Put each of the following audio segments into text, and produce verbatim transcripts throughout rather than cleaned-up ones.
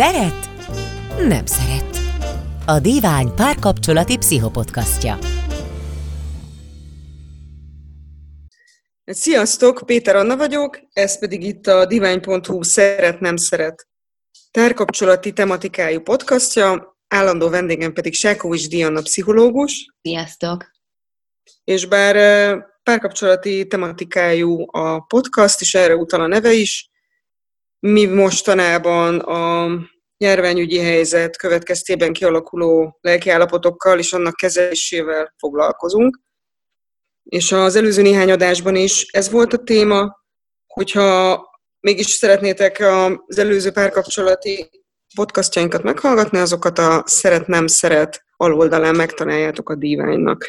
Szeret, nem szeret. A Divány párkapcsolati pszichopodcastja. Sziasztok, Péter Anna vagyok, ez pedig itt a divány pont hu szeret-nem szeret párkapcsolati tematikájú podcastja, állandó vendégem pedig Sákovics Diana pszichológus. Sziasztok! És bár párkapcsolati tematikájú a podcast, és erre utal a neve is, mi mostanában a járványügyi helyzet következtében kialakuló lelkiállapotokkal és annak kezelésével foglalkozunk. És az előző néhány adásban is ez volt a téma, hogyha mégis szeretnétek az előző párkapcsolati podcastjainkat meghallgatni, azokat a szeret-nem-szeret aloldalán megtaláljátok a Diványnak.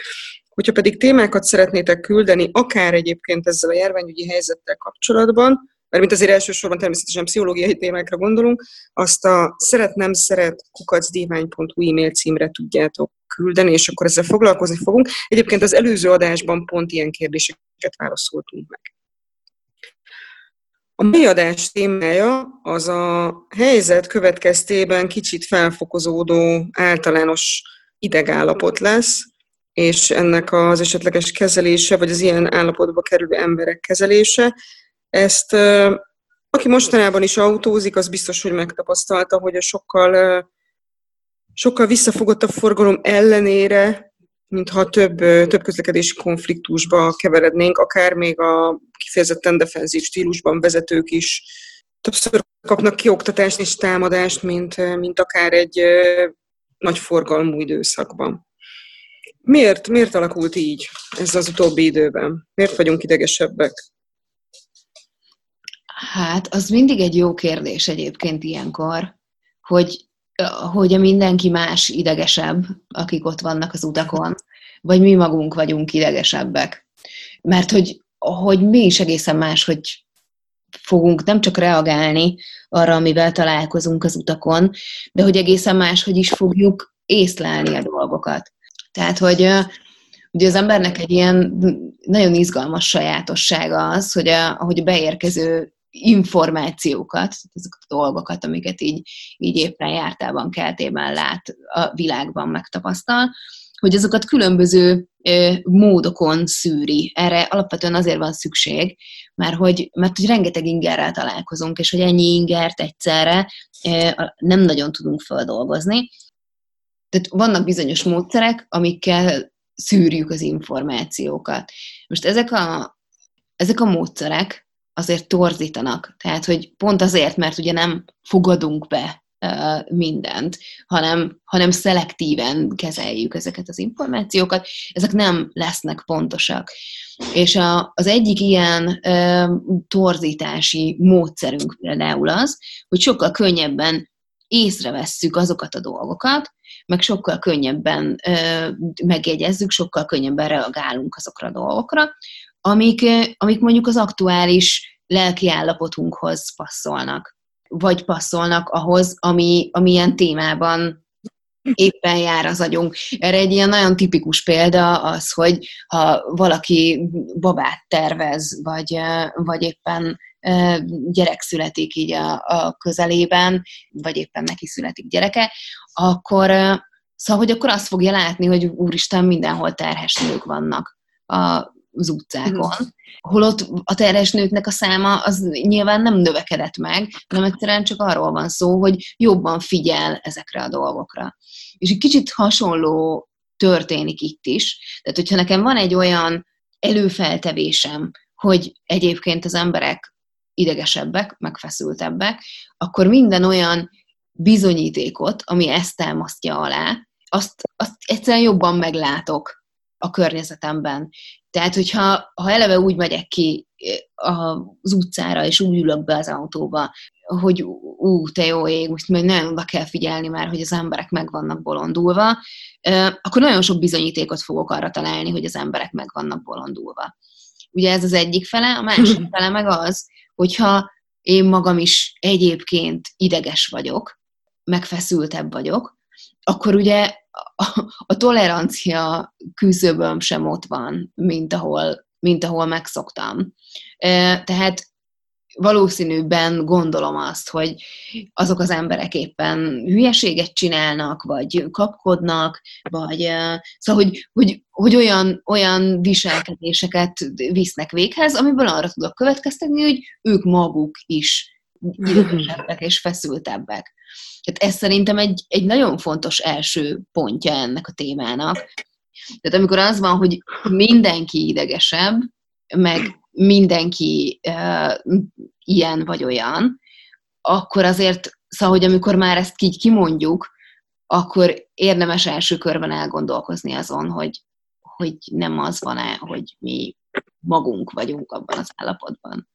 Hogyha pedig témákat szeretnétek küldeni, akár egyébként ezzel a járványügyi helyzettel kapcsolatban, mert mint azért elsősorban természetesen pszichológiai témákra gondolunk, azt a szeret-nem-szeret kukac divány pont hu e-mail címre tudjátok küldeni, és akkor ezzel foglalkozni fogunk. Egyébként az előző adásban pont ilyen kérdéseket válaszoltunk meg. A mai adás témája az a helyzet következtében kicsit felfokozódó általános idegállapot lesz, és ennek az esetleges kezelése, vagy az ilyen állapotba kerülő emberek kezelése. Ezt, aki mostanában is autózik, az biztos, hogy megtapasztalta, hogy a sokkal, sokkal visszafogottabb forgalom ellenére, mintha több, több közlekedési konfliktusba keverednénk, akár még a kifejezetten defenzív stílusban vezetők is többször kapnak kioktatást és támadást, mint, mint akár egy nagy forgalmú időszakban. Miért, miért alakult így ez az utóbbi időben? Miért vagyunk idegesebbek? Hát, az mindig egy jó kérdés egyébként ilyenkor, hogy, hogy a mindenki más idegesebb, akik ott vannak az utakon, vagy mi magunk vagyunk idegesebbek. Mert hogy, hogy mi is egészen más, hogy fogunk nem csak reagálni arra, amivel találkozunk az utakon, de hogy egészen más, hogy is fogjuk észlelni a dolgokat. Tehát, hogy ugye az embernek egy ilyen nagyon izgalmas sajátossága az, hogy a, hogy a beérkező információkat, azokat a dolgokat, amiket így, így éppen jártában, keltében lát, a világban megtapasztal, hogy azokat különböző módokon szűri. Erre alapvetően azért van szükség, mert hogy, mert hogy rengeteg ingerrel találkozunk, és hogy ennyi ingert egyszerre nem nagyon tudunk feldolgozni. Tehát vannak bizonyos módszerek, amikkel szűrjük az információkat. Most ezek a, ezek a módszerek azért torzítanak. Tehát, hogy pont azért, mert ugye nem fogadunk be uh, mindent, hanem, hanem szelektíven kezeljük ezeket az információkat, ezek nem lesznek pontosak. És a, az egyik ilyen uh, torzítási módszerünk például az, hogy sokkal könnyebben észrevesszük azokat a dolgokat, meg sokkal könnyebben ö, megjegyezzük, sokkal könnyebben reagálunk azokra a dolgokra, amik, amik mondjuk az aktuális lelki állapotunkhoz passzolnak, vagy passzolnak ahhoz, ami, amilyen témában éppen jár az agyunk. Erre egy ilyen nagyon tipikus példa az, hogy ha valaki babát tervez, vagy, vagy éppen gyerek születik így a, a közelében, vagy éppen neki születik gyereke, akkor, szóval, hogy akkor azt fogja látni, hogy úristen, mindenhol terhes nők vannak az utcákon. Holott a terhes nőknek a száma az nyilván nem növekedett meg, hanem egyszerűen csak arról van szó, hogy jobban figyel ezekre a dolgokra. És egy kicsit hasonló történik itt is. Tehát, hogyha nekem van egy olyan előfeltevésem, hogy egyébként az emberek idegesebbek, megfeszültebbek, akkor minden olyan bizonyítékot, ami ezt támasztja alá, azt, azt egyszerűen jobban meglátok a környezetemben. Tehát, hogyha ha eleve úgy megyek ki az utcára, és úgy ülök be az autóba, hogy ú, te jó ég, most majd nagyon oda kell figyelni már, hogy az emberek meg vannak bolondulva, akkor nagyon sok bizonyítékot fogok arra találni, hogy az emberek meg vannak bolondulva. Ugye ez az egyik fele, a másik fele meg az, hogyha én magam is egyébként ideges vagyok, megfeszültebb vagyok, akkor ugye a tolerancia küszöböm sem ott van, mint ahol, mint ahol megszoktam. Tehát valószínűbben gondolom azt, hogy azok az emberek éppen hülyeséget csinálnak, vagy kapkodnak, vagy szóval, hogy, hogy, hogy olyan, olyan viselkedéseket visznek véghez, amiből arra tudok következtetni, hogy ők maguk is idegesebbek és feszültebbek. Tehát ez szerintem egy, egy nagyon fontos első pontja ennek a témának. Tehát amikor az van, hogy mindenki idegesebb, meg mindenki uh, ilyen vagy olyan, akkor azért, szóval, hogy amikor már ezt így kimondjuk, akkor érdemes első körben elgondolkozni azon, hogy, hogy nem az van-e, hogy mi magunk vagyunk abban az állapotban.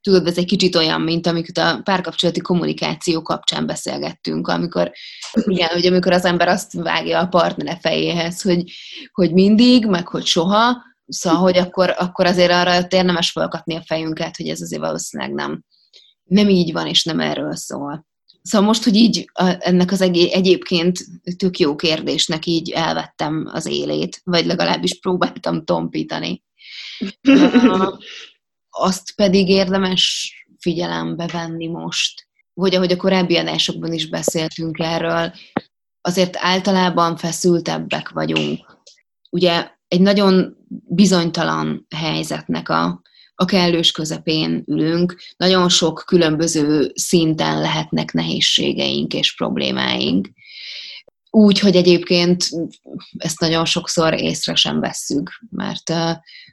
Tudod, ez egy kicsit olyan, mint amikor a párkapcsolati kommunikáció kapcsán beszélgettünk, amikor, igen, hogy amikor az ember azt vágja a partnere fejéhez, hogy, hogy mindig, meg hogy soha, szóval, hogy akkor, akkor azért arra érdemes felkapni a fejünket, hogy ez azért valószínűleg nem, nem így van, és nem erről szól. Szóval most, hogy így a, ennek az egé- egyébként tök jó kérdésnek így elvettem az élét, vagy legalábbis próbáltam tompítani. Azt pedig érdemes figyelembe venni most, hogy ahogy a korábbi adásokban is beszéltünk erről, azért általában feszültebbek vagyunk. Ugye egy nagyon bizonytalan helyzetnek a, a kellős közepén ülünk, nagyon sok különböző szinten lehetnek nehézségeink és problémáink. Úgy, hogy egyébként ezt nagyon sokszor észre sem vesszük, mert,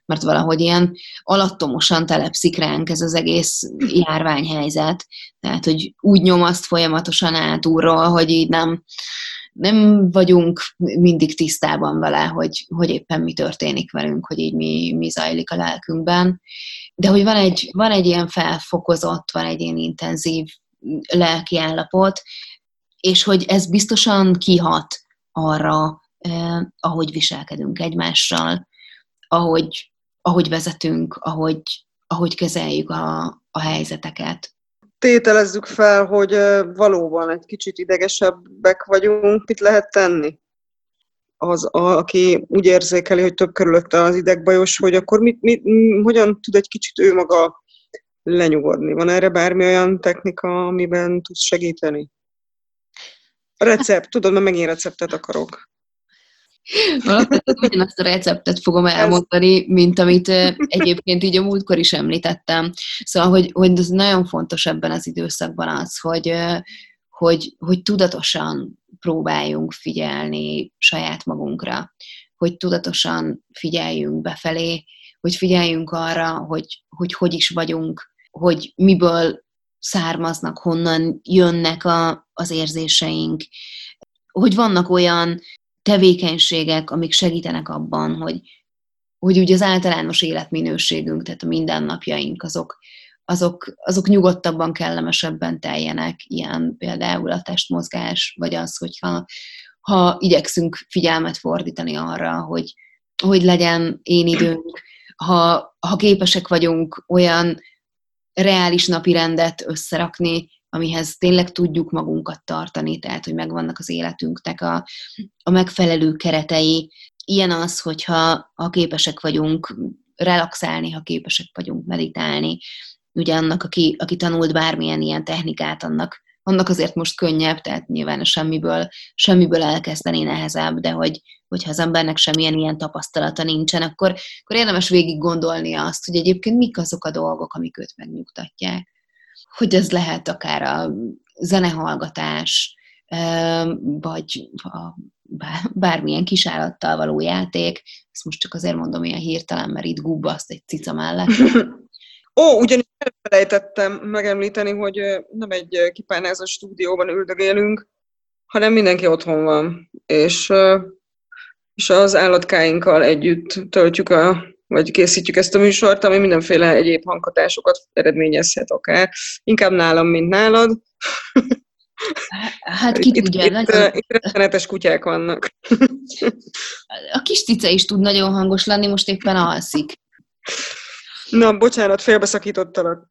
mert valahogy ilyen alattomosan telepszik ránk ez az egész járványhelyzet. Tehát, hogy úgy nyom azt folyamatosan átúrról, hogy így nem, nem vagyunk mindig tisztában vele, hogy, hogy éppen mi történik velünk, hogy így mi, mi zajlik a lelkünkben. De hogy van egy, van egy ilyen felfokozott, van egy ilyen intenzív lelki állapot, és hogy ez biztosan kihat arra, eh, ahogy viselkedünk egymással, ahogy, ahogy vezetünk, ahogy, ahogy kezeljük a, a helyzeteket. Tételezzük fel, hogy valóban egy kicsit idegesebbek vagyunk. Mit lehet tenni? Az, aki úgy érzékeli, hogy több körülötte az idegbajos, hogy akkor mit, mit, hogyan tud egy kicsit ő maga lenyugodni? Van erre bármi olyan technika, amiben tudsz segíteni? A recept, tudod, mert megint receptet akarok. Alapvetően ugyanazt a receptet fogom elmondani, mint amit egyébként így a múltkor is említettem. Szóval, hogy, hogy ez nagyon fontos ebben az időszakban az, hogy, hogy, hogy tudatosan próbáljunk figyelni saját magunkra, hogy tudatosan figyeljünk befelé, hogy figyeljünk arra, hogy hogy, hogy is vagyunk, hogy miből származnak, honnan jönnek a, az érzéseink, hogy vannak olyan tevékenységek, amik segítenek abban, hogy, hogy úgy az általános életminőségünk, tehát a mindennapjaink, azok, azok, azok nyugodtabban, kellemesebben teljenek, ilyen például a testmozgás, vagy az, hogyha ha igyekszünk figyelmet fordítani arra, hogy, hogy legyen én időnk, ha, ha képesek vagyunk olyan reális napi rendet összerakni, amihez tényleg tudjuk magunkat tartani, tehát, hogy megvannak az életünknek a, a megfelelő keretei. Ilyen az, hogyha ha képesek vagyunk relaxálni, ha képesek vagyunk meditálni. Ugye annak, aki, aki tanult bármilyen ilyen technikát, annak, annak azért most könnyebb, tehát nyilván semmiből, semmiből elkezdeni nehezebb, de hogy, hogyha az embernek semmilyen ilyen tapasztalata nincsen, akkor, akkor érdemes végig gondolni azt, hogy egyébként mik azok a dolgok, amik őt megnyugtatják. Hogy ez lehet akár a zenehallgatás, vagy a bármilyen kisállattal való játék. Ezt most csak azért mondom ilyen hirtelen, mert itt gubbaszt egy cica mellett. Ó, ugyanis elfelejtettem megemlíteni, hogy nem egy kipárnázó stúdióban üldögélünk, hanem mindenki otthon van, és, és az állatkáinkkal együtt töltjük a... vagy készítjük ezt a műsort, ami mindenféle egyéb hanghatásokat eredményezhet akár. Inkább nálam, mint nálad. Hát ki tudja. Itt, nagyon... itt rettenetes kutyák vannak. A kis cica is tud nagyon hangos lenni, most éppen alszik. Na, bocsánat, félbeszakítottalak.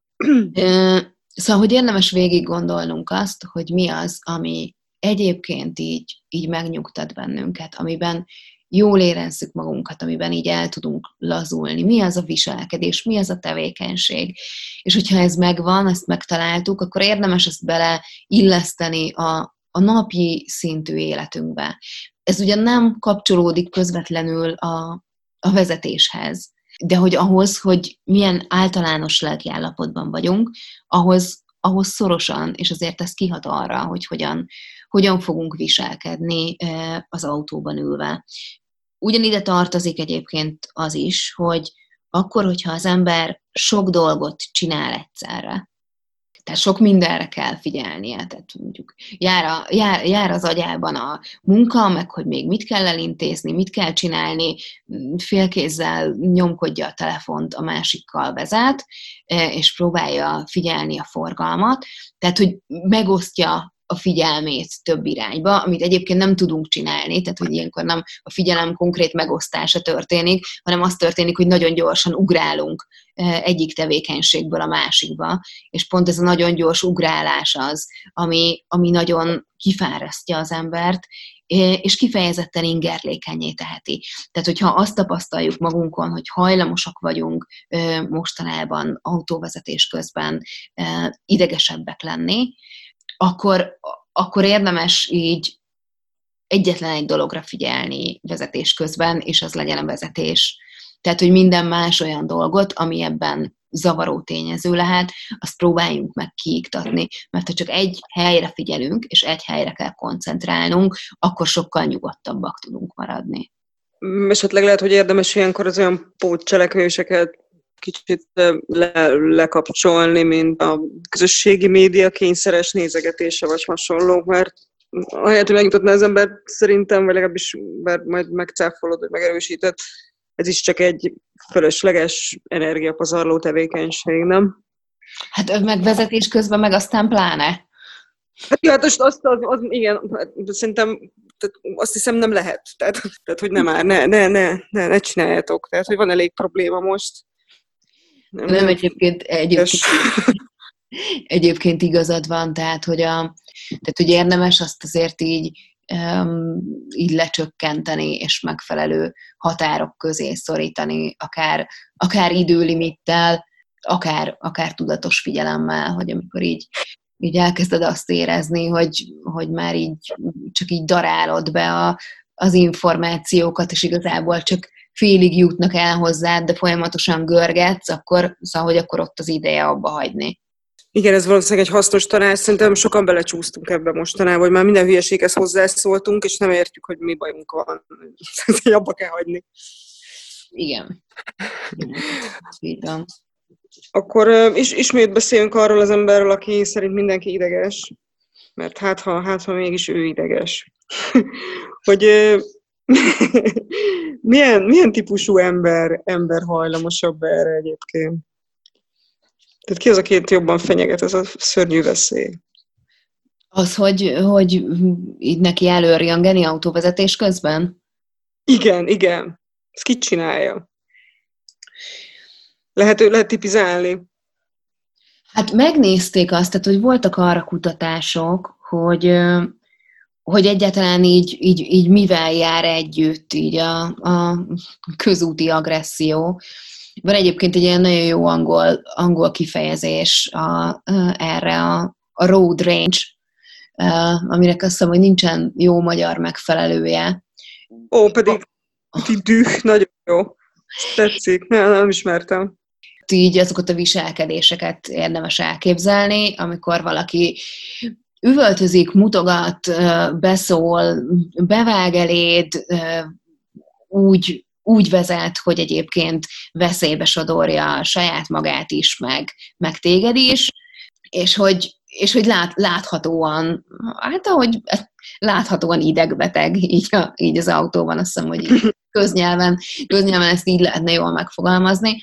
Szóval, hogy érdemes végig gondolnunk azt, hogy mi az, ami egyébként így, így megnyugtat bennünket, amiben jól érezzük magunkat, amiben így el tudunk lazulni. Mi az a viselkedés, mi az a tevékenység. És hogyha ez megvan, ezt megtaláltuk, akkor érdemes ezt beleilleszteni a, a napi szintű életünkbe. Ez ugyan nem kapcsolódik közvetlenül a, a vezetéshez, de hogy ahhoz, hogy milyen általános lelki állapotban vagyunk, ahhoz, ahhoz szorosan, és azért ez kihat arra, hogy hogyan, hogyan fogunk viselkedni az autóban ülve. Ugyanide tartozik egyébként az is, hogy akkor, hogyha az ember sok dolgot csinál egyszerre, tehát sok mindenre kell figyelnie, tehát mondjuk jár, a, jár, jár az agyában a munka, meg hogy még mit kell elintézni, mit kell csinálni, félkézzel nyomkodja a telefont, a másikkal vezet, és próbálja figyelni a forgalmat, tehát hogy megosztja a figyelmét több irányba, amit egyébként nem tudunk csinálni, tehát hogy ilyenkor nem a figyelem konkrét megosztása történik, hanem az történik, hogy nagyon gyorsan ugrálunk egyik tevékenységből a másikba, és pont ez a nagyon gyors ugrálás az, ami, ami nagyon kifárasztja az embert, és kifejezetten ingerlékenyé teheti. Tehát, hogyha azt tapasztaljuk magunkon, hogy hajlamosak vagyunk mostanában autóvezetés közben idegesebbek lenni, Akkor, akkor érdemes így egyetlen egy dologra figyelni vezetés közben, és az legyen a vezetés. Tehát, hogy minden más olyan dolgot, ami ebben zavaró tényező lehet, azt próbáljunk meg kiiktatni, mert ha csak egy helyre figyelünk, és egy helyre kell koncentrálnunk, akkor sokkal nyugodtabbak tudunk maradni. Esetleg lehet, hogy érdemes ilyenkor az olyan pótcselekvéseket kicsit le, lekapcsolni, mint a közösségi média kényszeres nézegetése, vagy hasonló, mert ahelyett, hogy megmutatná az ember, szerintem, vagy legalábbis bár majd megcáfolod, vagy megerősíted, ez is csak egy fölösleges energiapazarló tevékenység, nem? Hát megvezetés közben, meg aztán pláne. Hát jó, hát azt, azt az, az, igen, szerintem tehát azt hiszem nem lehet. Tehát, tehát hogy nem áll, ne, ne, ne, ne, ne csináljátok. Tehát, hogy van elég probléma most. Nem, nem egyébként, egyébként, egyébként igazad van, tehát hogy, a, tehát, hogy érdemes azt azért így, um, így lecsökkenteni, és megfelelő határok közé szorítani, akár, akár időlimittel, akár, akár tudatos figyelemmel, hogy amikor így, így elkezded azt érezni, hogy, hogy már így csak így darálod be a, az információkat, és igazából csak félig jutnak el hozzád, de folyamatosan görgetsz, akkor, szóval, hogy akkor ott az ideje abba hagyni. Igen, ez valószínűleg egy hasznos tanács, szerintem sokan belecsúsztunk ebbe mostanában, hogy már minden hülyeséghez hozzászóltunk, és nem értjük, hogy mi bajunk van. Abba kell hagyni. Igen. Igen. Akkor is, ismét beszélünk arról az emberről, aki szerint mindenki ideges, mert hát ha, hát, ha mégis ő ideges. Hogy... milyen, milyen típusú ember, ember hajlamosabb erre egyébként? Tehát ki az, akit jobban fenyeget ez a szörnyű veszély? Az, hogy, hogy így neki előrjöngeni autóvezetés közben? Igen, igen. Ezt ki csinálja? Lehet, lehet tipizálni? Hát megnézték azt, tehát, hogy voltak arra kutatások, hogy... hogy egyáltalán így, így, így mivel jár együtt így a, a közúti agresszió. Van egyébként egy ilyen nagyon jó angol, angol kifejezés a, a, erre a, a road rage, amire azt hiszem, hogy nincsen jó magyar megfelelője. Ó, pedig düh, nagyon jó. Tetszik, nem, nem ismertem. Így azokat a viselkedéseket érdemes elképzelni, amikor valaki üvöltözik, mutogat, beszól, bevág eléd, úgy, úgy vezet, hogy egyébként veszélybe sodorja saját magát is, meg, meg téged is, és hogy, és hogy lát, láthatóan, hát ahogy láthatóan idegbeteg, így, a, így az autóban, azt hiszem, hogy köznyelven, köznyelven ezt így lehetne jól megfogalmazni.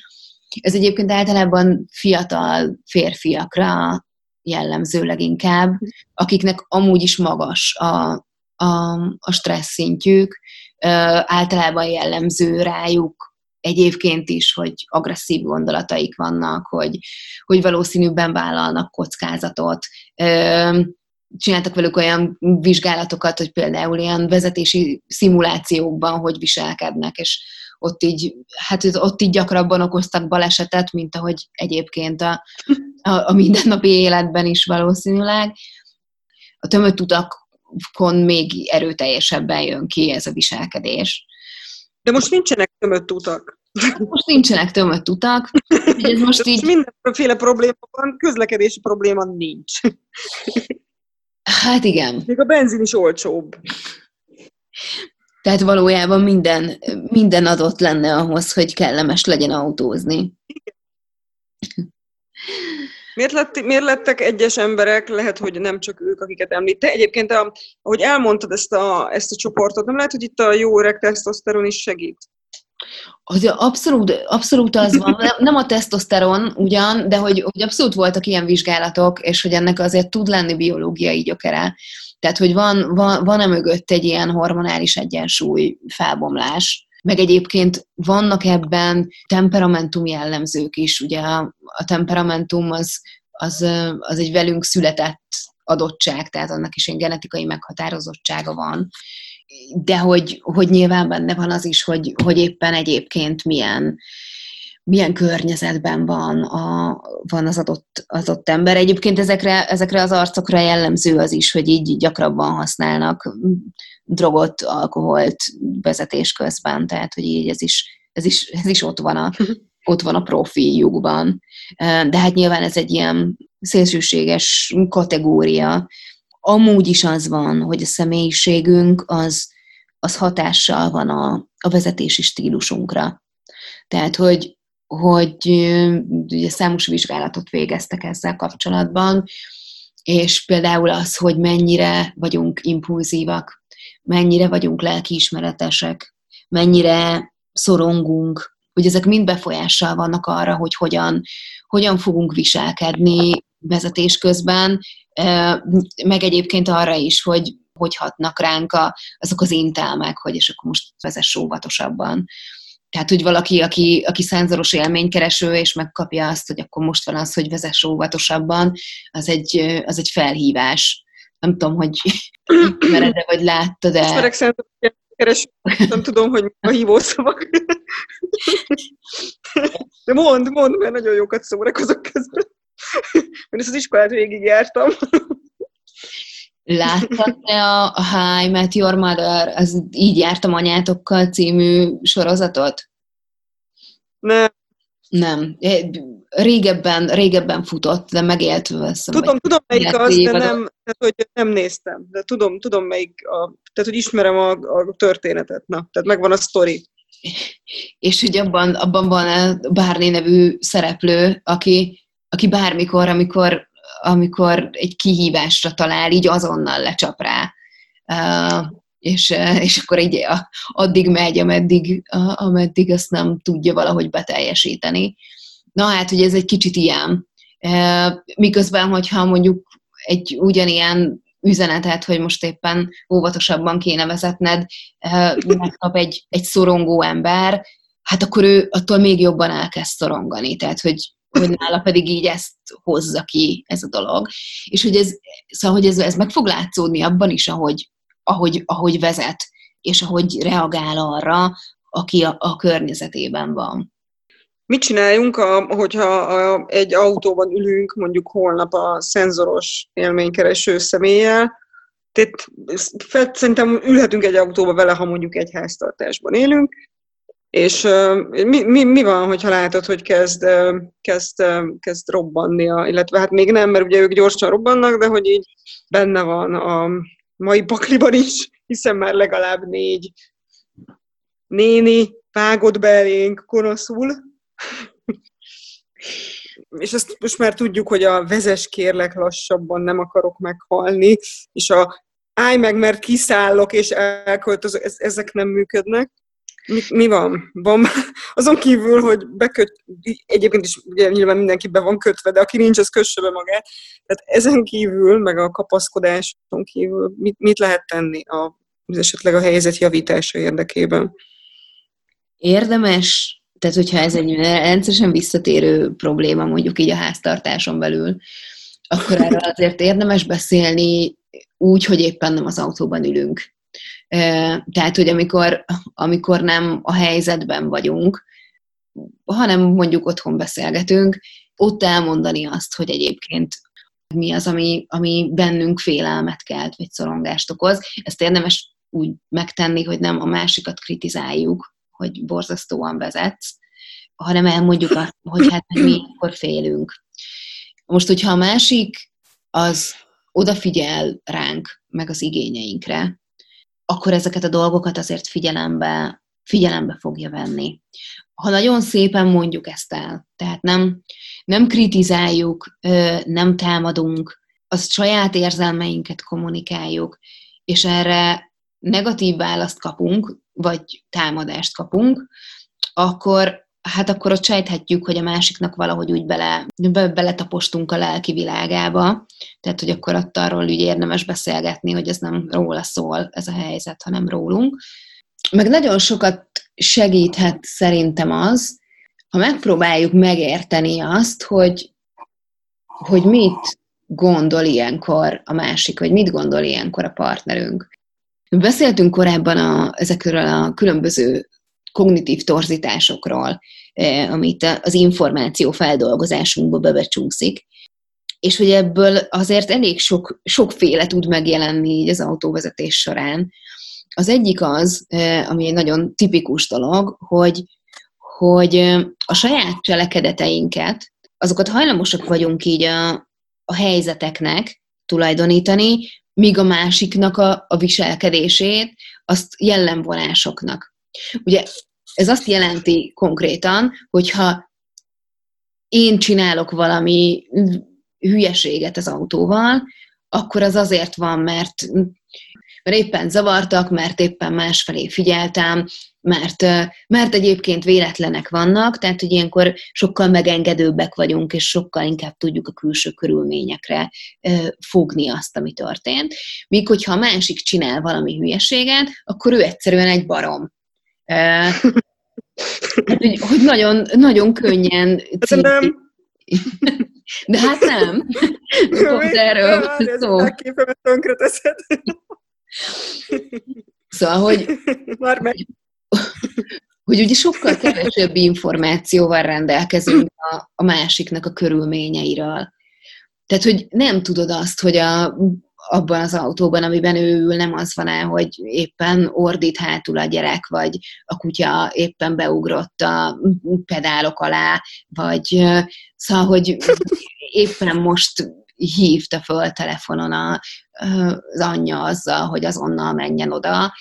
Ez egyébként általában fiatal férfiakra jellemző leginkább, akiknek amúgy is magas a, a, a stressz szintjük, általában jellemző rájuk egyébként is, hogy agresszív gondolataik vannak, hogy, hogy valószínűbben vállalnak kockázatot, csináltak velük olyan vizsgálatokat, hogy például ilyen vezetési szimulációkban hogy viselkednek, és ott így, hát ott így gyakrabban okoztak balesetet, mint ahogy egyébként a, a, a mindennapi életben is valószínűleg. A tömött utakon még erőteljesebben jön ki ez a viselkedés. De most nincsenek tömött utak. Most nincsenek tömött utak. Ez most így... mindenféle probléma van, közlekedési probléma nincs. Hát igen. Még a benzin is olcsóbb. Tehát valójában minden, minden adott lenne ahhoz, hogy kellemes legyen autózni. Miért, lett, miért lettek egyes emberek, lehet, hogy nem csak ők, akiket említte. Egyébként, a, ahogy elmondtad ezt a, ezt a csoportot, nem lehet, hogy itt a jó öreg tesztoszteron is segít? Az abszolút, abszolút az van. Nem, nem a tesztoszteron ugyan, de hogy, hogy abszolút voltak ilyen vizsgálatok, és hogy ennek azért tud lenni biológiai gyökere. Tehát, hogy van, van, van-e mögött egy ilyen hormonális egyensúly felbomlás, meg egyébként vannak ebben temperamentum jellemzők is. Ugye a, a temperamentum az, az, az egy velünk született adottság, tehát annak is egy genetikai meghatározottsága van. De hogy, hogy nyilván benne van az is, hogy, hogy éppen egyébként milyen, milyen környezetben van, a, van az, adott, az adott ember. Egyébként ezekre, ezekre az arcokra jellemző az is, hogy így gyakrabban használnak drogot, alkoholt vezetés közben, tehát hogy így ez is, ez is, ez is ott van a, ott van a profiukban. De hát nyilván ez egy ilyen szélsőséges kategória. Amúgy is az van, hogy a személyiségünk az, az hatással van a, a vezetési stílusunkra. Tehát, hogy, hogy ugye számos vizsgálatot végeztek ezzel kapcsolatban, és például az, hogy mennyire vagyunk impulzívak, mennyire vagyunk lelkiismeretesek, mennyire szorongunk, hogy ezek mind befolyással vannak arra, hogy hogyan, hogyan fogunk viselkedni vezetés közben, meg egyébként arra is, hogy hogy hatnak ránk a, azok az intelmek, hogy és akkor most vezess óvatosabban. Tehát, hogy valaki, aki, aki szánzoros élménykereső, és megkapja azt, hogy akkor most van az, hogy vezess óvatosabban, az egy, az egy felhívás. Nem tudom, hogy ismered-e, vagy láttad-e. Ismerek szánzoros élménykeresőt, nem tudom, hogy a hívószavak. De mondd, mondd, mert nagyon jókat szórakozok közben. Én ezt az iskolát végigjártam. Láttad te a How I Met Your Mother, az Így jártam anyátokkal című sorozatot? Nem. Nem. Régebben, régebben futott, de megélt. Veszem, tudom, tudom melyik az, évadot. De nem, tehát, hogy nem néztem. De tudom, tudom melyik, a, tehát hogy ismerem a, a történetet. Na, tehát megvan a sztori. És hogy abban, abban van a Barney nevű szereplő, aki aki bármikor, amikor, amikor egy kihívásra talál, így azonnal lecsap rá. Uh, és, és akkor így addig megy, ameddig, ameddig azt nem tudja valahogy beteljesíteni. Na hát, hogy ez egy kicsit ilyen. Uh, miközben, hogyha mondjuk egy ugyanilyen üzenetet, hogy most éppen óvatosabban kéne vezetned, uh, megkap egy, egy szorongó ember, hát akkor ő attól még jobban elkezd szorongani. Tehát, hogy hogy nála pedig így ezt hozza ki ez a dolog. És hogy ez, szóval, hogy ez, ez meg fog látszódni abban is, ahogy, ahogy, ahogy vezet, és ahogy reagál arra, aki a, a környezetében van. Mit csináljunk, a, hogyha a, egy autóban ülünk, mondjuk holnap a szenzoros élménykereső személlyel? Tehát szerintem ülhetünk egy autóba vele, ha mondjuk egy háztartásban élünk, és uh, mi, mi, mi van, hogyha látod, hogy kezd, uh, kezd, uh, kezd robbannia, illetve hát még nem, mert ugye ők gyorsan robbannak, de hogy így benne van a mai pakliban is, hiszen már legalább négy néni vágott be elénk konoszul. És ezt most már tudjuk, hogy a vezess kérlek lassabban, nem akarok meghalni, és a állj meg, mert kiszállok és elköltözök, ezek nem működnek. Mi, mi van? van? Azon kívül, hogy beköt... Egyébként is ugye, nyilván mindenki be van kötve, de aki nincs, az kösse be magát. Tehát ezen kívül, meg a kapaszkodáson kívül mit, mit lehet tenni a, esetleg a helyzet javítása érdekében? Érdemes, tehát hogyha ez egy rendszeresen visszatérő probléma, mondjuk így a háztartáson belül, akkor erről azért érdemes beszélni úgy, hogy éppen nem az autóban ülünk. Tehát, hogy amikor, amikor nem a helyzetben vagyunk, hanem mondjuk otthon beszélgetünk, ott elmondani azt, hogy egyébként mi az, ami, ami bennünk félelmet kelt, vagy szorongást okoz. Ezt érdemes úgy megtenni, hogy nem a másikat kritizáljuk, hogy borzasztóan vezetsz, hanem elmondjuk azt, hogy hát mi akkor félünk. Most, hogyha a másik az odafigyel ránk, meg az igényeinkre, akkor ezeket a dolgokat azért figyelembe, figyelembe fogja venni. Ha nagyon szépen mondjuk ezt el, tehát nem, nem kritizáljuk, nem támadunk, az saját érzelmeinket kommunikáljuk, és erre negatív választ kapunk, vagy támadást kapunk, akkor, hát akkor ott sejthetjük, hogy a másiknak valahogy úgy bele, be, beletapostunk a lelki világába, tehát hogy akkor ott arról úgy érdemes beszélgetni, hogy ez nem róla szól ez a helyzet, hanem rólunk. Meg nagyon sokat segíthet szerintem az, ha megpróbáljuk megérteni azt, hogy, hogy mit gondol ilyenkor a másik, vagy mit gondol ilyenkor a partnerünk. Beszéltünk korábban a, ezekről a különböző kognitív torzításokról, amit az információ feldolgozásunkba bebecsúszik, és hogy ebből azért elég sok, sokféle tud megjelenni így az autóvezetés során. Az egyik az, ami egy nagyon tipikus dolog, hogy, hogy a saját cselekedeteinket, azokat hajlamosak vagyunk így a, a helyzeteknek tulajdonítani, míg a másiknak a, a viselkedését, azt jellemvonásoknak. Ugye ez azt jelenti konkrétan, hogyha én csinálok valami hülyeséget az autóval, akkor az azért van, mert... mert éppen zavartak, mert éppen másfelé figyeltem, mert, mert egyébként véletlenek vannak, tehát hogy ilyenkor sokkal megengedőbbek vagyunk, és sokkal inkább tudjuk a külső körülményekre fogni azt, ami történt. Míg hogyha a másik csinál valami hülyeséget, akkor ő egyszerűen egy barom. Hogy, hogy nagyon, nagyon könnyen... Cím- De hát nem. Pont erről szó. Elképemet tönkreteszed. Szóval, hogy, hogy, hogy ugye sokkal kevesebb információval rendelkezünk a, a másiknak a körülményeiről. Tehát, hogy nem tudod azt, hogy a, abban az autóban, amiben ő ül, nem az van el, hogy éppen ordít hátul a gyerek, vagy a kutya éppen beugrott a pedálok alá, vagy szóval, hogy éppen most hívta föl telefonon a, az anyja azzal, hogy azonnal menjen oda,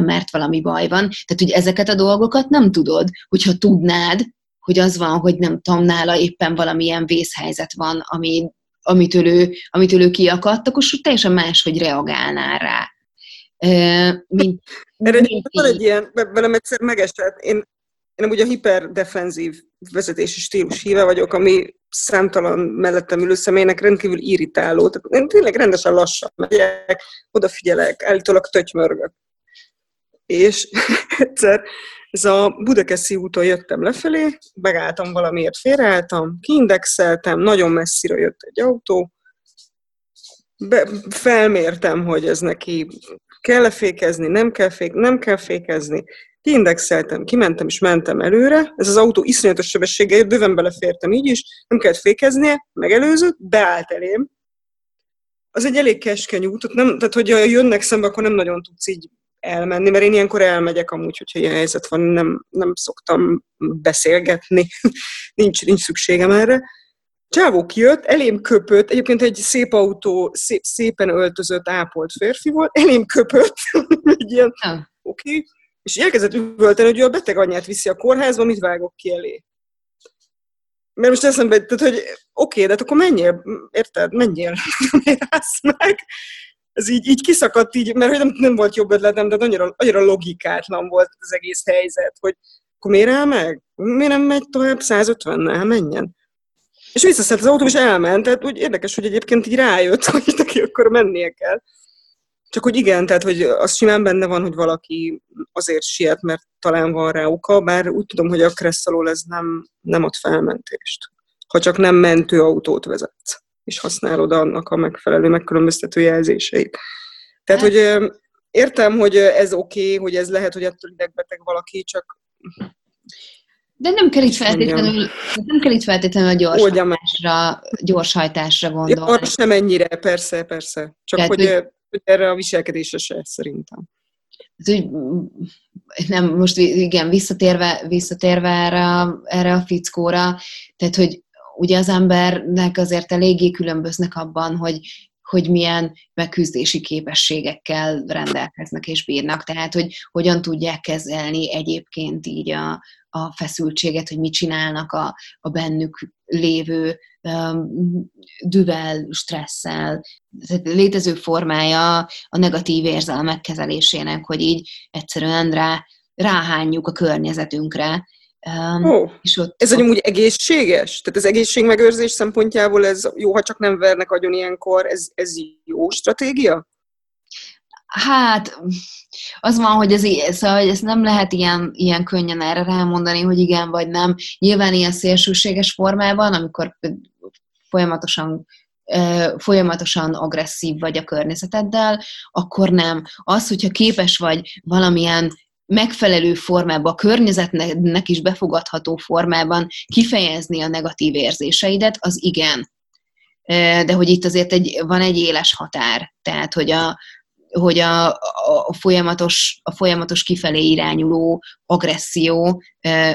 mert valami baj van. Tehát, hogy ezeket a dolgokat nem tudod, hogyha tudnád, hogy az van, hogy nem tudom, nála éppen valamilyen vészhelyzet van, ami, amitől, ő, amitől ő kiakadt, akkor teljesen máshogy reagálnál rá. Mint, Erre mint van egy ilyen, velem egyszer megesett, én, én ugye a hiperdefenzív vezetési stílus híve vagyok, ami számtalan mellettem ülő személynek rendkívül irritáló. Tehát én tényleg rendesen lassan megyek, odafigyelek, állítólag tötymörgök. És egyszer ez a Budakeszi úton jöttem lefelé, megálltam valamiért, félreálltam, kiindexeltem, nagyon messzire jött egy autó, Be, felmértem, hogy ez neki kell-e fékezni, nem kell, fék, nem kell fékezni, kiindexeltem, kimentem és mentem előre, ez az autó iszonyatos sebességgel jött, bőven belefértem így is, nem kellett fékeznie, megelőzött, beállt elém. Az egy elég keskeny út, nem, tehát hogyha jönnek szembe, akkor nem nagyon tudsz így elmenni, mert én ilyenkor elmegyek amúgy, hogyha ilyen helyzet van, nem, nem szoktam beszélgetni, nincs, nincs szükségem erre. Csávó kijött, elém köpött, egyébként egy szép autó, szép, szépen öltözött, ápolt férfi volt, elém köpött, egy ilyen, ah. oké, okay. És elkezdett üvölteni, hogy ő a beteg anyját viszi a kórházba, mit vágok ki elé. Mert most eszembe, tehát, hogy oké, okay, de akkor menjél, érted, menjél, nem állsz meg. Ez így, így kiszakadt, így, mert nem, nem volt jobb ötletem, de annyira, annyira logikátlan volt az egész helyzet, hogy akkor miért áll meg? Miért nem megy tovább száz ötvennel? Menjen. És visszaszállt az autó, és elment, tehát úgy érdekes, hogy egyébként így rájött, hogy neki akkor mennie kell. Csak hogy igen, tehát hogy az simán benne van, hogy valaki azért siet, mert talán van rá oka, bár úgy tudom, hogy a KRESZ alól ez nem, nem ad felmentést, ha csak nem mentőautót vezetsz. és használod annak a megfelelő megkülönböztető jelzéseit. Tehát, hát. hogy értem, hogy ez oké, okay, hogy ez lehet, hogy ettől idegbeteg valaki, csak... De nem kell itt feltétlenül, nem kell itt feltétlenül a gyorshajtásra, gyorshajtásra gondolni. Ja, sem ennyire, persze, persze. Csak tehát, hogy, hogy... hogy erre a viselkedésre se, szerintem. Úgy, nem, most igen, visszatérve, visszatérve erre, erre a fickóra, tehát, hogy ugye az embernek azért eléggé különböznek abban, hogy, hogy milyen megküzdési képességekkel rendelkeznek és bírnak. Tehát, hogy hogyan tudják kezelni egyébként így a, a feszültséget, hogy mit csinálnak a, a bennük lévő um, düvel, stresszel. Tehát létező formája a negatív érzelmek kezelésének, hogy így egyszerűen rá, ráhányjuk a környezetünkre. Um, oh, és ott, ez amúgy egészséges? Tehát az egészségmegőrzés szempontjából ez jó, ha csak nem vernek agyon ilyenkor, ez, ez jó stratégia? Hát, az van, hogy ez, szóval, hogy ezt nem lehet ilyen, ilyen könnyen erre rámondani, hogy igen vagy nem. Nyilván ilyen szélsőséges formában, amikor folyamatosan, folyamatosan agresszív vagy a környezeteddel, akkor nem. Az, hogyha képes vagy valamilyen megfelelő formában, a környezetnek is befogadható formában kifejezni a negatív érzéseidet, az igen. De hogy itt azért egy, van egy éles határ. Tehát, hogy a hogy a, a, folyamatos, a folyamatos kifelé irányuló agresszió,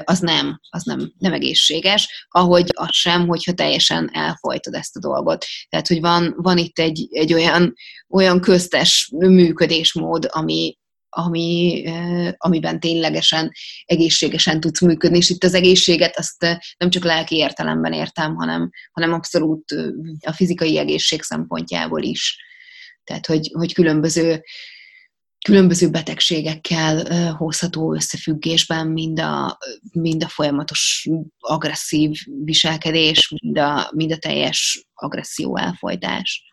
az nem, az nem, nem egészséges, ahogy az sem, hogyha teljesen elfojtod ezt a dolgot. Tehát, hogy van, van itt egy, egy olyan, olyan köztes működésmód, ami, ami, amiben ténylegesen egészségesen tudsz működni, és itt az egészséget azt nem csak lelki értelemben értem, hanem, hanem abszolút a fizikai egészség szempontjából is. Tehát, hogy, hogy különböző, különböző betegségekkel hozható összefüggésben mind a, mind a folyamatos agresszív viselkedés, mind a, mind a teljes agresszió elfojtás.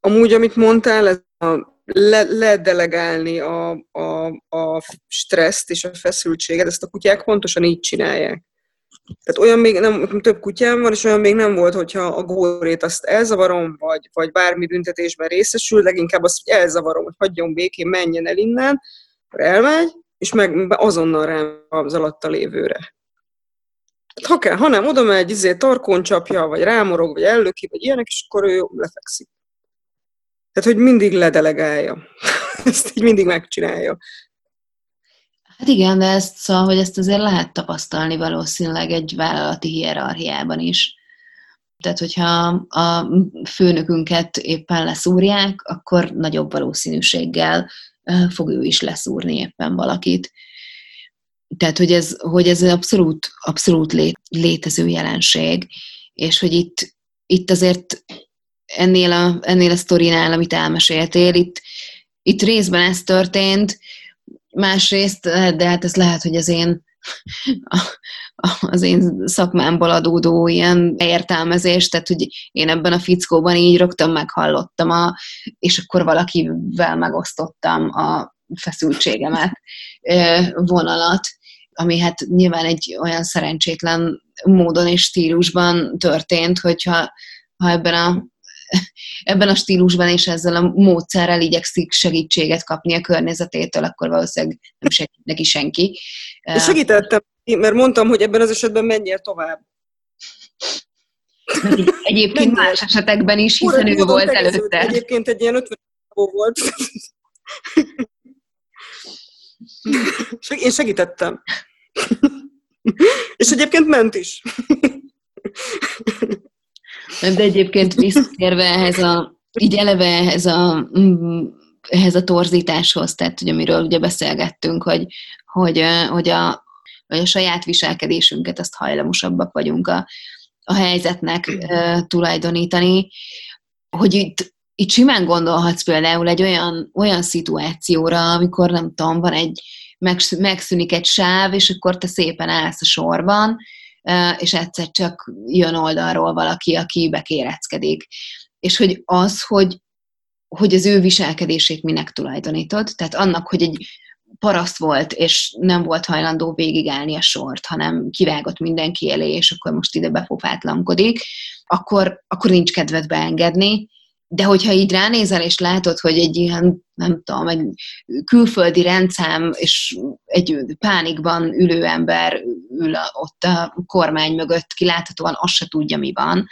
Amúgy, amit mondtál, ez a le, ledelegálni a, a, a stresszt és a feszültséget, ezt a kutyák pontosan így csinálják. Tehát olyan még nem, több kutyám van, és olyan még nem volt, hogyha a górét azt elzavarom, vagy, vagy bármi büntetésben részesül, leginkább azt, hogy elzavarom, hogy hagyjon békén, menjen el innen, akkor elmegy, és meg azonnal rám az alatta lévőre. Ha, kell, ha nem, oda megy, izé, tarkón csapja, vagy rámorog, vagy ellöki, vagy ilyenek, és akkor ő lefekszik. Tehát, hogy mindig ledelegálja. Ezt így mindig megcsinálja. Hát igen, de ezt, szóval, hogy ezt azért lehet tapasztalni valószínűleg egy vállalati hierarchiában is. Tehát, hogyha a főnökünket éppen leszúrják, akkor nagyobb valószínűséggel fog ő is leszúrni éppen valakit. Tehát, hogy ez, hogy ez abszolút, abszolút létező jelenség, és hogy itt, itt azért ennél a, ennél a sztorinál, amit elmeséltél, itt, itt részben ez történt, másrészt, de hát ez lehet, hogy az én, az én szakmámból adódó ilyen értelmezés, tehát hogy én ebben a fickóban így rögtön meghallottam, a, és akkor valakivel megosztottam a feszültségemet vonalat, ami hát nyilván egy olyan szerencsétlen módon és stílusban történt, hogyha ha ebben a ebben a stílusban és ezzel a módszerrel igyekszik segítséget kapni a környezetétől, akkor valószínűleg nem segít neki senki. Segítettem, mert mondtam, hogy ebben az esetben menjél tovább. Egyébként menjél. Más esetekben is, hiszen ő volt előtte. Egyébként egy ilyen ötven évó volt. Én segítettem. És egyébként ment is. De egyébként visszatérve ehhez a, így eleve ehhez a, ehhez a torzításhoz, tehát ugye, amiről ugye beszélgettünk, hogy, hogy, hogy, a, hogy a saját viselkedésünket azt hajlamosabbak vagyunk a, a helyzetnek e, tulajdonítani, hogy itt, itt simán gondolhatsz például egy olyan, olyan szituációra, amikor nem tudom, van egy, megszűnik egy sáv, és akkor te szépen állsz a sorban, és egyszer csak jön oldalról valaki, aki bekéreckedik. És hogy az, hogy, hogy az ő viselkedését minek tulajdonítod, tehát annak, hogy egy paraszt volt, és nem volt hajlandó végigállni a sort, hanem kivágott mindenki elé, és akkor most ide befofátlankodik, akkor, akkor nincs kedved beengedni. De hogyha így ránézel, és látod, hogy egy ilyen, nem tudom, egy külföldi rendszám, és egy pánikban ülő ember ül ott a kormány mögött, ki láthatóan azt se tudja, mi van.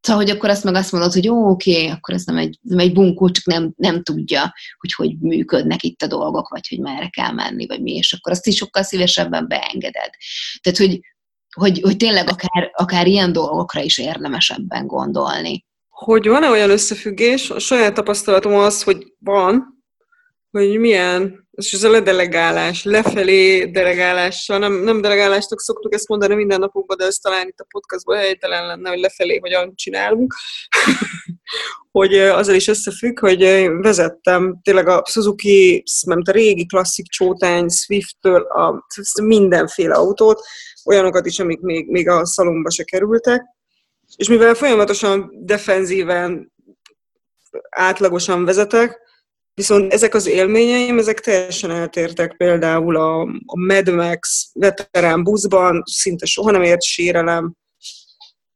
Szóval, hogy akkor azt meg azt mondod, hogy jó, oké, akkor ez nem egy, nem egy bunkó, csak nem, nem tudja, hogy hogy működnek itt a dolgok, vagy hogy merre kell menni, vagy mi, és akkor azt is sokkal szívesebben beengeded. Tehát, hogy, hogy, hogy tényleg akár, akár ilyen dolgokra is érdemesebben gondolni. Hogy van-e olyan összefüggés? A saját tapasztalatom az, hogy van, hogy milyen, és ez a ledelegálás, lefelé delegálással, nem, nem delegálásnak szoktuk ezt mondani minden napunkban, de ez talán itt a podcastban helytelen lenne, hogy lefelé hogyan csinálunk, hogy azzal is összefügg, hogy vezettem tényleg a Suzuki, nem a régi klasszik csótány, Swift-től a mindenféle autót, olyanokat is, amik még, még a szalomba se kerültek, és mivel folyamatosan defenzíven, átlagosan vezetek, viszont ezek az élményeim, ezek teljesen eltértek. Például a, a Mad Max veterán buszban szinte soha nem ért sérelem,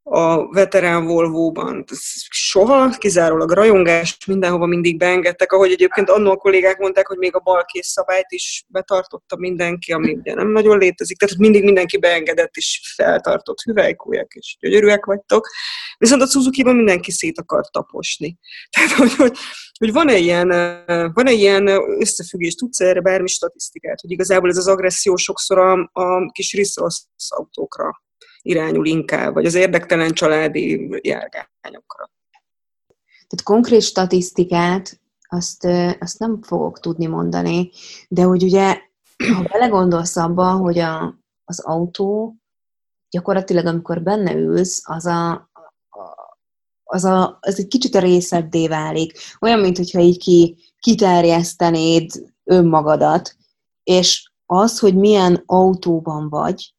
a veterán Volvóban soha, kizárólag rajongás, mindenhova mindig beengedtek, ahogy egyébként annó a kollégák mondták, hogy még a balkész szabályt is betartotta mindenki, ami ugye nem nagyon létezik, tehát mindig mindenki beengedett és feltartott hüvelykújak, és gyönyörűek vagytok, viszont a Suzukiban mindenki szét akart taposni. Tehát, hogy, hogy, hogy van-e ilyen, van-e ilyen összefüggés, tudsz erre bármi statisztikát, hogy igazából ez az agresszió sokszor a, a kis riszrossz autókra irányul inkább, vagy az érdektelen családi járgányokra? Tehát konkrét statisztikát azt, azt nem fogok tudni mondani, de hogy ugye, ha belegondolsz abba, hogy a, az autó gyakorlatilag, amikor benne ülsz, az a az, a, az egy kicsit a részeddé válik. Olyan, mintha így ki, kiterjesztenéd önmagadat, és az, hogy milyen autóban vagy,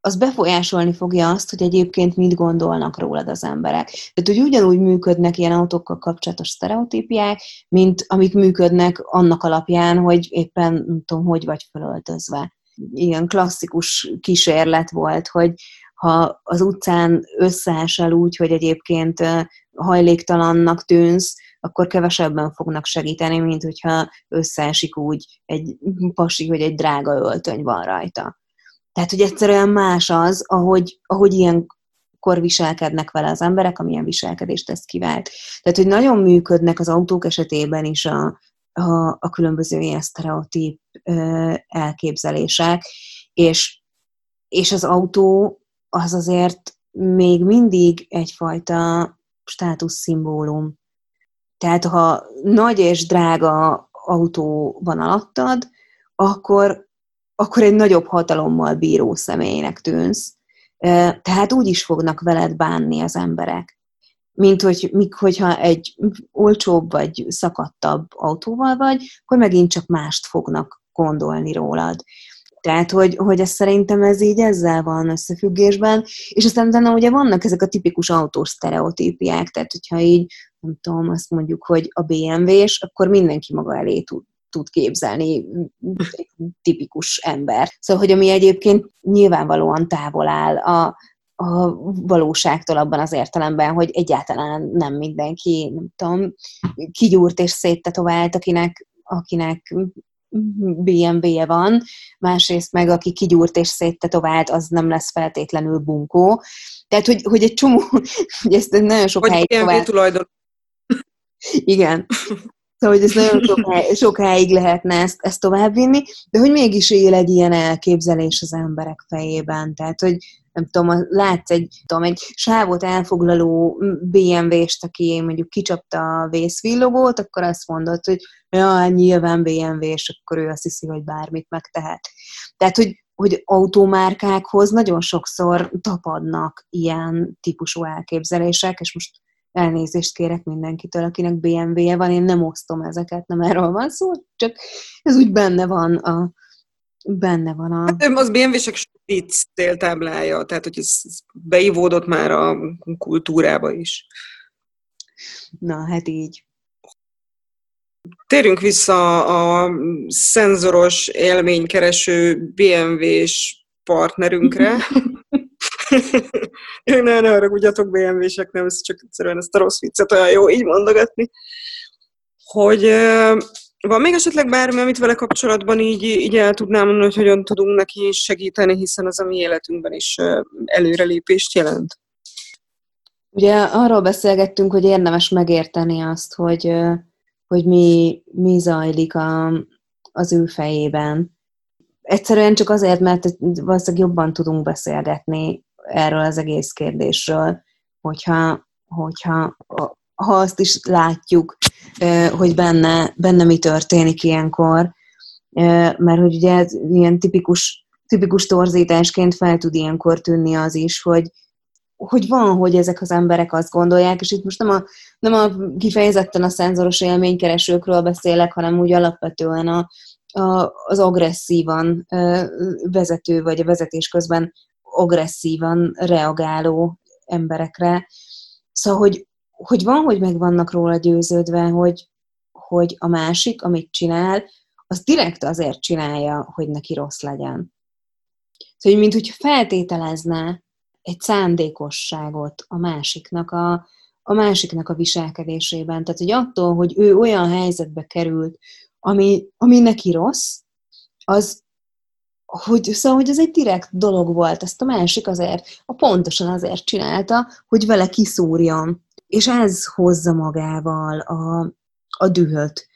az befolyásolni fogja azt, hogy egyébként mit gondolnak rólad az emberek. Tehát, hogy ugyanúgy működnek ilyen autókkal kapcsolatos sztereotípiák, mint amik működnek annak alapján, hogy éppen, nem tudom, hogy vagy felöltözve. Ilyen klasszikus kísérlet volt, hogy ha az utcán összeesel úgy, hogy egyébként hajléktalannak tűnsz, akkor kevesebben fognak segíteni, mint hogyha összeesik úgy egy pasi, hogy egy drága öltöny van rajta. Tehát, hogy egyszerűen más az, ahogy, ahogy ilyenkor viselkednek vele az emberek, amilyen viselkedést ez kivált. Tehát, hogy nagyon működnek az autók esetében is a, a, a különböző ilyen sztereotíp elképzelések, és, és az autó az azért még mindig egyfajta státuszszimbólum. Tehát, ha nagy és drága autó van alattad, akkor akkor egy nagyobb hatalommal bíró személynek tűnsz. Tehát úgy is fognak veled bánni az emberek. Mint hogy, hogyha egy olcsóbb vagy szakadtabb autóval vagy, akkor megint csak mást fognak gondolni rólad. Tehát, hogy, hogy ez szerintem ez így ezzel van összefüggésben, és aztán utána ugye vannak ezek a tipikus autós sztereotípiák, tehát hogyha így, nem tudom, azt mondjuk, hogy a bé em vés, akkor mindenki maga elé tud. tud képzelni egy tipikus ember. Szóval, hogy ami egyébként nyilvánvalóan távol áll a, a valóságtól abban az értelemben, hogy egyáltalán nem mindenki, nem tudom, kigyúrt és széttetovált, akinek, akinek bé em véje van, másrészt meg aki kigyúrt és széttetovált, az nem lesz feltétlenül bunkó. Tehát, hogy, hogy egy csomó, hogy ezt nagyon sok helyt tovább... Igen. Szóval, hogy ez nagyon soká, sokáig lehetne ezt, ezt továbbvinni, de hogy mégis él egy ilyen elképzelés az emberek fejében. Tehát, hogy nem tudom, látsz egy, tudom, egy sávot elfoglaló bé em vést, aki mondjuk kicsapta a vészvillogót, akkor azt mondod, hogy ja, nyilván bé em vés, akkor ő azt hiszi, hogy bármit megtehet. Tehát, hogy, hogy automárkákhoz nagyon sokszor tapadnak ilyen típusú elképzelések, és most elnézést kérek mindenkitől, akinek bé em véje van, én nem osztom ezeket, nem erről van szó, csak ez úgy benne van a... Benne van a... Hát az bé em vések spitz céltáblája, tehát hogy ez beivódott már a kultúrába is. Na, hát így. Térjünk vissza a szenzoros élménykereső bé em vés partnerünkre. Én ne, ne haragudjatok bé em vések, nem, ez csak egyszerűen ezt a rossz viccet olyan jó így mondogatni. Hogy van még esetleg bármi, amit vele kapcsolatban így, így el tudnám mondani, hogy hogyan tudunk neki segíteni, hiszen az a mi életünkben is előrelépést jelent. Ugye arról beszélgettünk, hogy érdemes megérteni azt, hogy, hogy mi, mi zajlik a, az ő fejében. Egyszerűen csak azért, mert valószínűleg jobban tudunk beszélgetni erről az egész kérdésről, hogyha, hogyha ha azt is látjuk, hogy benne, benne mi történik ilyenkor, mert hogy ugye ez ilyen tipikus, tipikus torzításként fel tud ilyenkor tűnni az is, hogy hogy van, hogy ezek az emberek azt gondolják, és itt most nem a, nem a kifejezetten a szenzoros élménykeresőkről beszélek, hanem úgy alapvetően a, a, az agresszívan vezető, vagy a vezetés közben agresszívan reagáló emberekre. Szóval, hogy, hogy van, hogy meg vannak róla győződve, hogy, hogy a másik, amit csinál, az direkt azért csinálja, hogy neki rossz legyen. Szóval, mint hogy feltételezne egy szándékosságot a másiknak a, a másiknak a viselkedésében. Tehát, hogy attól, hogy ő olyan helyzetbe került, ami, ami neki rossz, az, hogy, szóval, hogy ez egy direkt dolog volt, ezt a másik azért, a pontosan azért csinálta, hogy vele kiszúrjon. És ez hozza magával a, a dühöt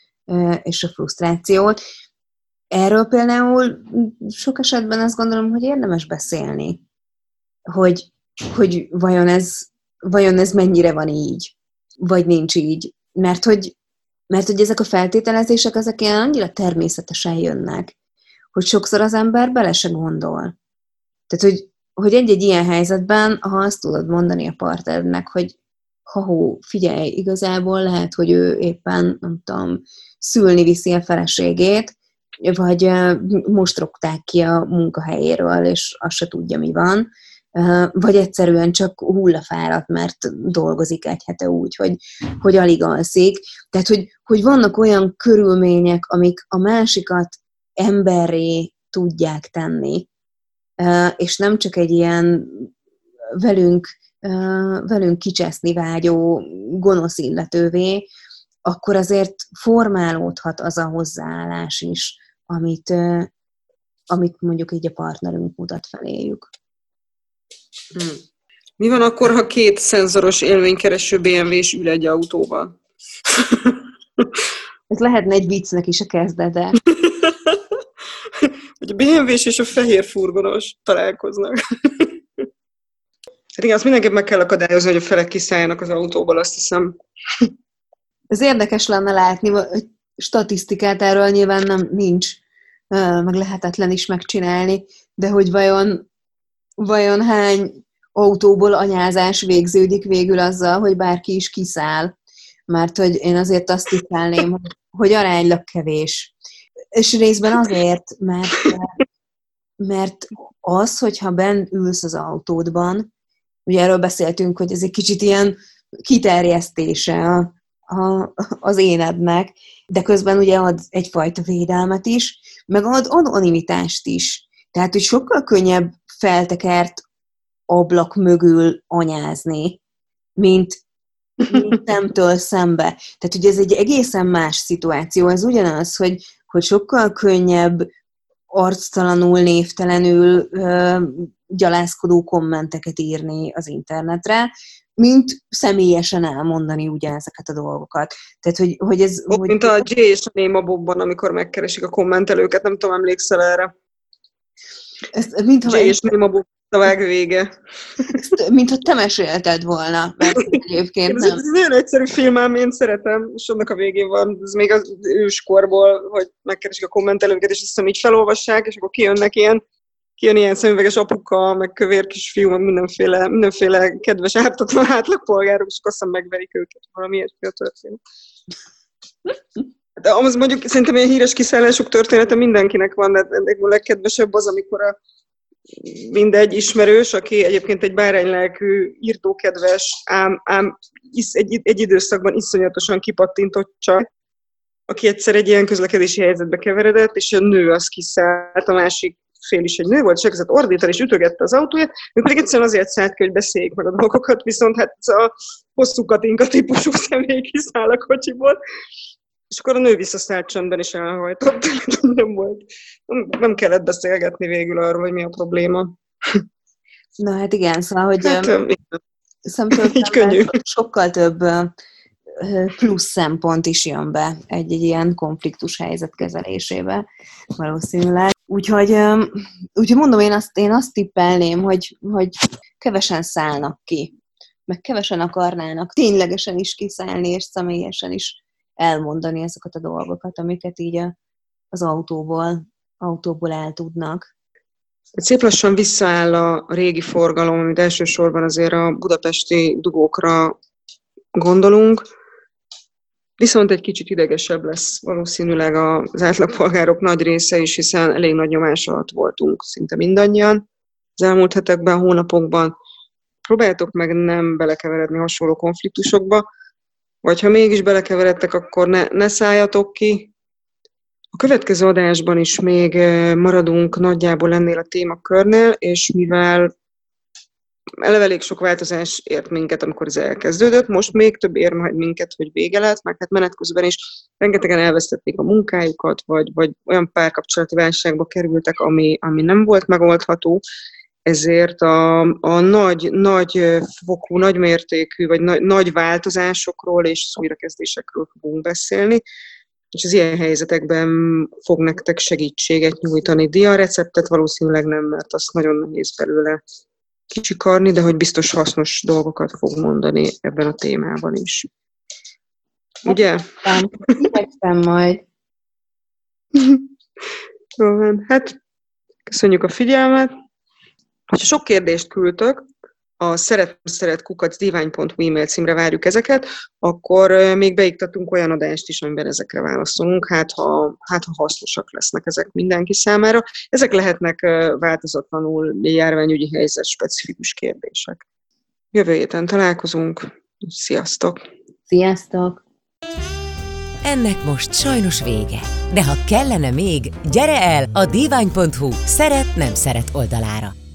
és a frusztrációt. Erről például sok esetben azt gondolom, hogy érdemes beszélni. Hogy, hogy vajon, ez, vajon ez mennyire van így, vagy nincs így. Mert hogy, mert hogy ezek a feltételezések, ezek ilyen annyira természetesen jönnek, hogy sokszor az ember bele se gondol. Tehát, hogy, hogy egy-egy ilyen helyzetben, ha azt tudod mondani a partnerednek, hogy ha-hó, figyelj, igazából lehet, hogy ő éppen, nem tudom, szülni viszi a feleségét, vagy most rúgták ki a munkahelyéről, és azt se tudja, mi van, vagy egyszerűen csak hullafáradt, mert dolgozik egy hete úgy, hogy, hogy alig alszik. Tehát, hogy, hogy vannak olyan körülmények, amik a másikat emberré tudják tenni, és nem csak egy ilyen velünk, velünk kicseszni vágyó gonosz illetővé, akkor azért formálódhat az a hozzáállás is, amit, amit mondjuk így a partnerünk mutat feléjük. Hmm. Mi van akkor, ha két szenzoros élménykereső bé em vés ül egy autóban? Ez lehetne egy viccnek is a kezdete. Hogy a bé em vés és a fehér furgonos találkoznak. Szerintem azt mindenképp meg kell akadályozni, hogy a felek kiszálljanak az autóból, azt hiszem. Ez érdekes lenne látni, hogy statisztikát erről nyilván nem nincs, meg lehetetlen is megcsinálni, de hogy vajon Vajon hány autóból anyázás végződik végül azzal, hogy bárki is kiszáll? Mert hogy én azért azt tippelném, hogy, hogy aránylag kevés. És részben azért, mert, mert az, hogyha benn ülsz az autódban, ugye erről beszéltünk, hogy ez egy kicsit ilyen kiterjesztése a, a, az énednek, de közben ugye ad egyfajta védelmet is, meg ad anonimitást is. Tehát, hogy sokkal könnyebb feltekert ablak mögül anyázni, mint, mint szemtől szembe. Tehát ugye ez egy egészen más szituáció. Ez ugyanaz, hogy, hogy sokkal könnyebb arctalanul, névtelenül ö, gyalászkodó kommenteket írni az internetre, mint személyesen elmondani ugyanezeket a dolgokat. Tehát, hogy, hogy ez... Ott, hogy... Mint a Jay és Néma Bobban, amikor megkeresik a kommentelőket, nem tudom, emlékszel erre. Ezt, mintha Jay és Néma Bob a vágvége. Mintha te mesélted volna, mert egyébként nem. Ez, ez nagyon egyszerű filmám, én szeretem, és annak a végén van, ez még az őskorból, hogy megkeresik a kommentelőket, és azt hiszem így felolvassák, és akkor kijönnek ilyen, kijön ilyen szemüveges apuka, meg kövér kisfiú, meg mindenféle, mindenféle kedves ártatlan átlagpolgárok, és akkor azt hiszem megverik őket, valamiért a történet. De az mondjuk szerintem ilyen híres kiszállások története mindenkinek van, de a legkedvesebb az, amikor a mindegy ismerős, aki egyébként egy báránylelkű, írtókedves, ám, ám isz, egy, egy időszakban iszonyatosan kipattintott csak, aki egyszer egy ilyen közlekedési helyzetbe keveredett, és a nő az kiszállt, a másik fél is egy nő volt, és elkezdett ordítani, és ütögette az autóját, ő pedig egyszerűen azért szállt ki, hogy beszéljék meg a dolgokat, viszont hát a hosszú katinka típusú személy kiszáll a kocsiból, és akkor a nő visszaszállt csöndben is elhajtott, nem volt. Nem kellett beszélgetni végül arról, hogy mi a probléma. Na hát igen, szóval, hogy hát, um, szemtől sokkal több plusz szempont is jön be egy-egy ilyen konfliktus helyzet kezelésébe valószínűleg. Úgyhogy, úgyhogy mondom, én azt, én azt tippelném, hogy, hogy kevesen szállnak ki, meg kevesen akarnának ténylegesen is kiszállni, és személyesen is elmondani ezeket a dolgokat, amiket így az autóból, autóból el tudnak. Szép lassan visszaáll a régi forgalom, amit elsősorban azért a budapesti dugókra gondolunk, viszont egy kicsit idegesebb lesz valószínűleg az átlagpolgárok nagy része is, hiszen elég nagy nyomás alatt voltunk szinte mindannyian az elmúlt hetekben, hónapokban. Próbáljátok meg nem belekeveredni hasonló konfliktusokba, vagy ha mégis belekeveredtek, akkor ne, ne szálljatok ki. A következő adásban is még maradunk nagyjából ennél a témakörnél, és mivel eleve elég sok változás ért minket, amikor ez elkezdődött, most még több ér majd minket, hogy vége lett, mert hát menet közben is rengetegen elvesztették a munkájukat, vagy, vagy olyan párkapcsolati válságba kerültek, ami, ami nem volt megoldható, ezért a, a nagy, nagy fokú, nagy mértékű, vagy nagy, nagy változásokról és az újrakezdésekről fogunk beszélni, és az ilyen helyzetekben fog nektek segítséget nyújtani. Diareceptet valószínűleg nem, mert azt nagyon nehéz belőle kicsikarni, de hogy biztos hasznos dolgokat fog mondani ebben a témában is. Ugye? Megszem majd. Jó van, hát köszönjük a figyelmet. Ha sok kérdést küldtök, a szeret-nem-szeret kukac divány pont hu e-mail címre várjuk ezeket, akkor még beiktatunk olyan adást is, amiben ezekre válaszolunk, hát ha, hát ha hasznosak lesznek ezek mindenki számára. Ezek lehetnek változatlanul járványügyi helyzet specifikus kérdések. Jövő héten találkozunk. Sziasztok! Sziasztok! Ennek most sajnos vége. De ha kellene még, gyere el a divány pont hu szeret-nem-szeret oldalára.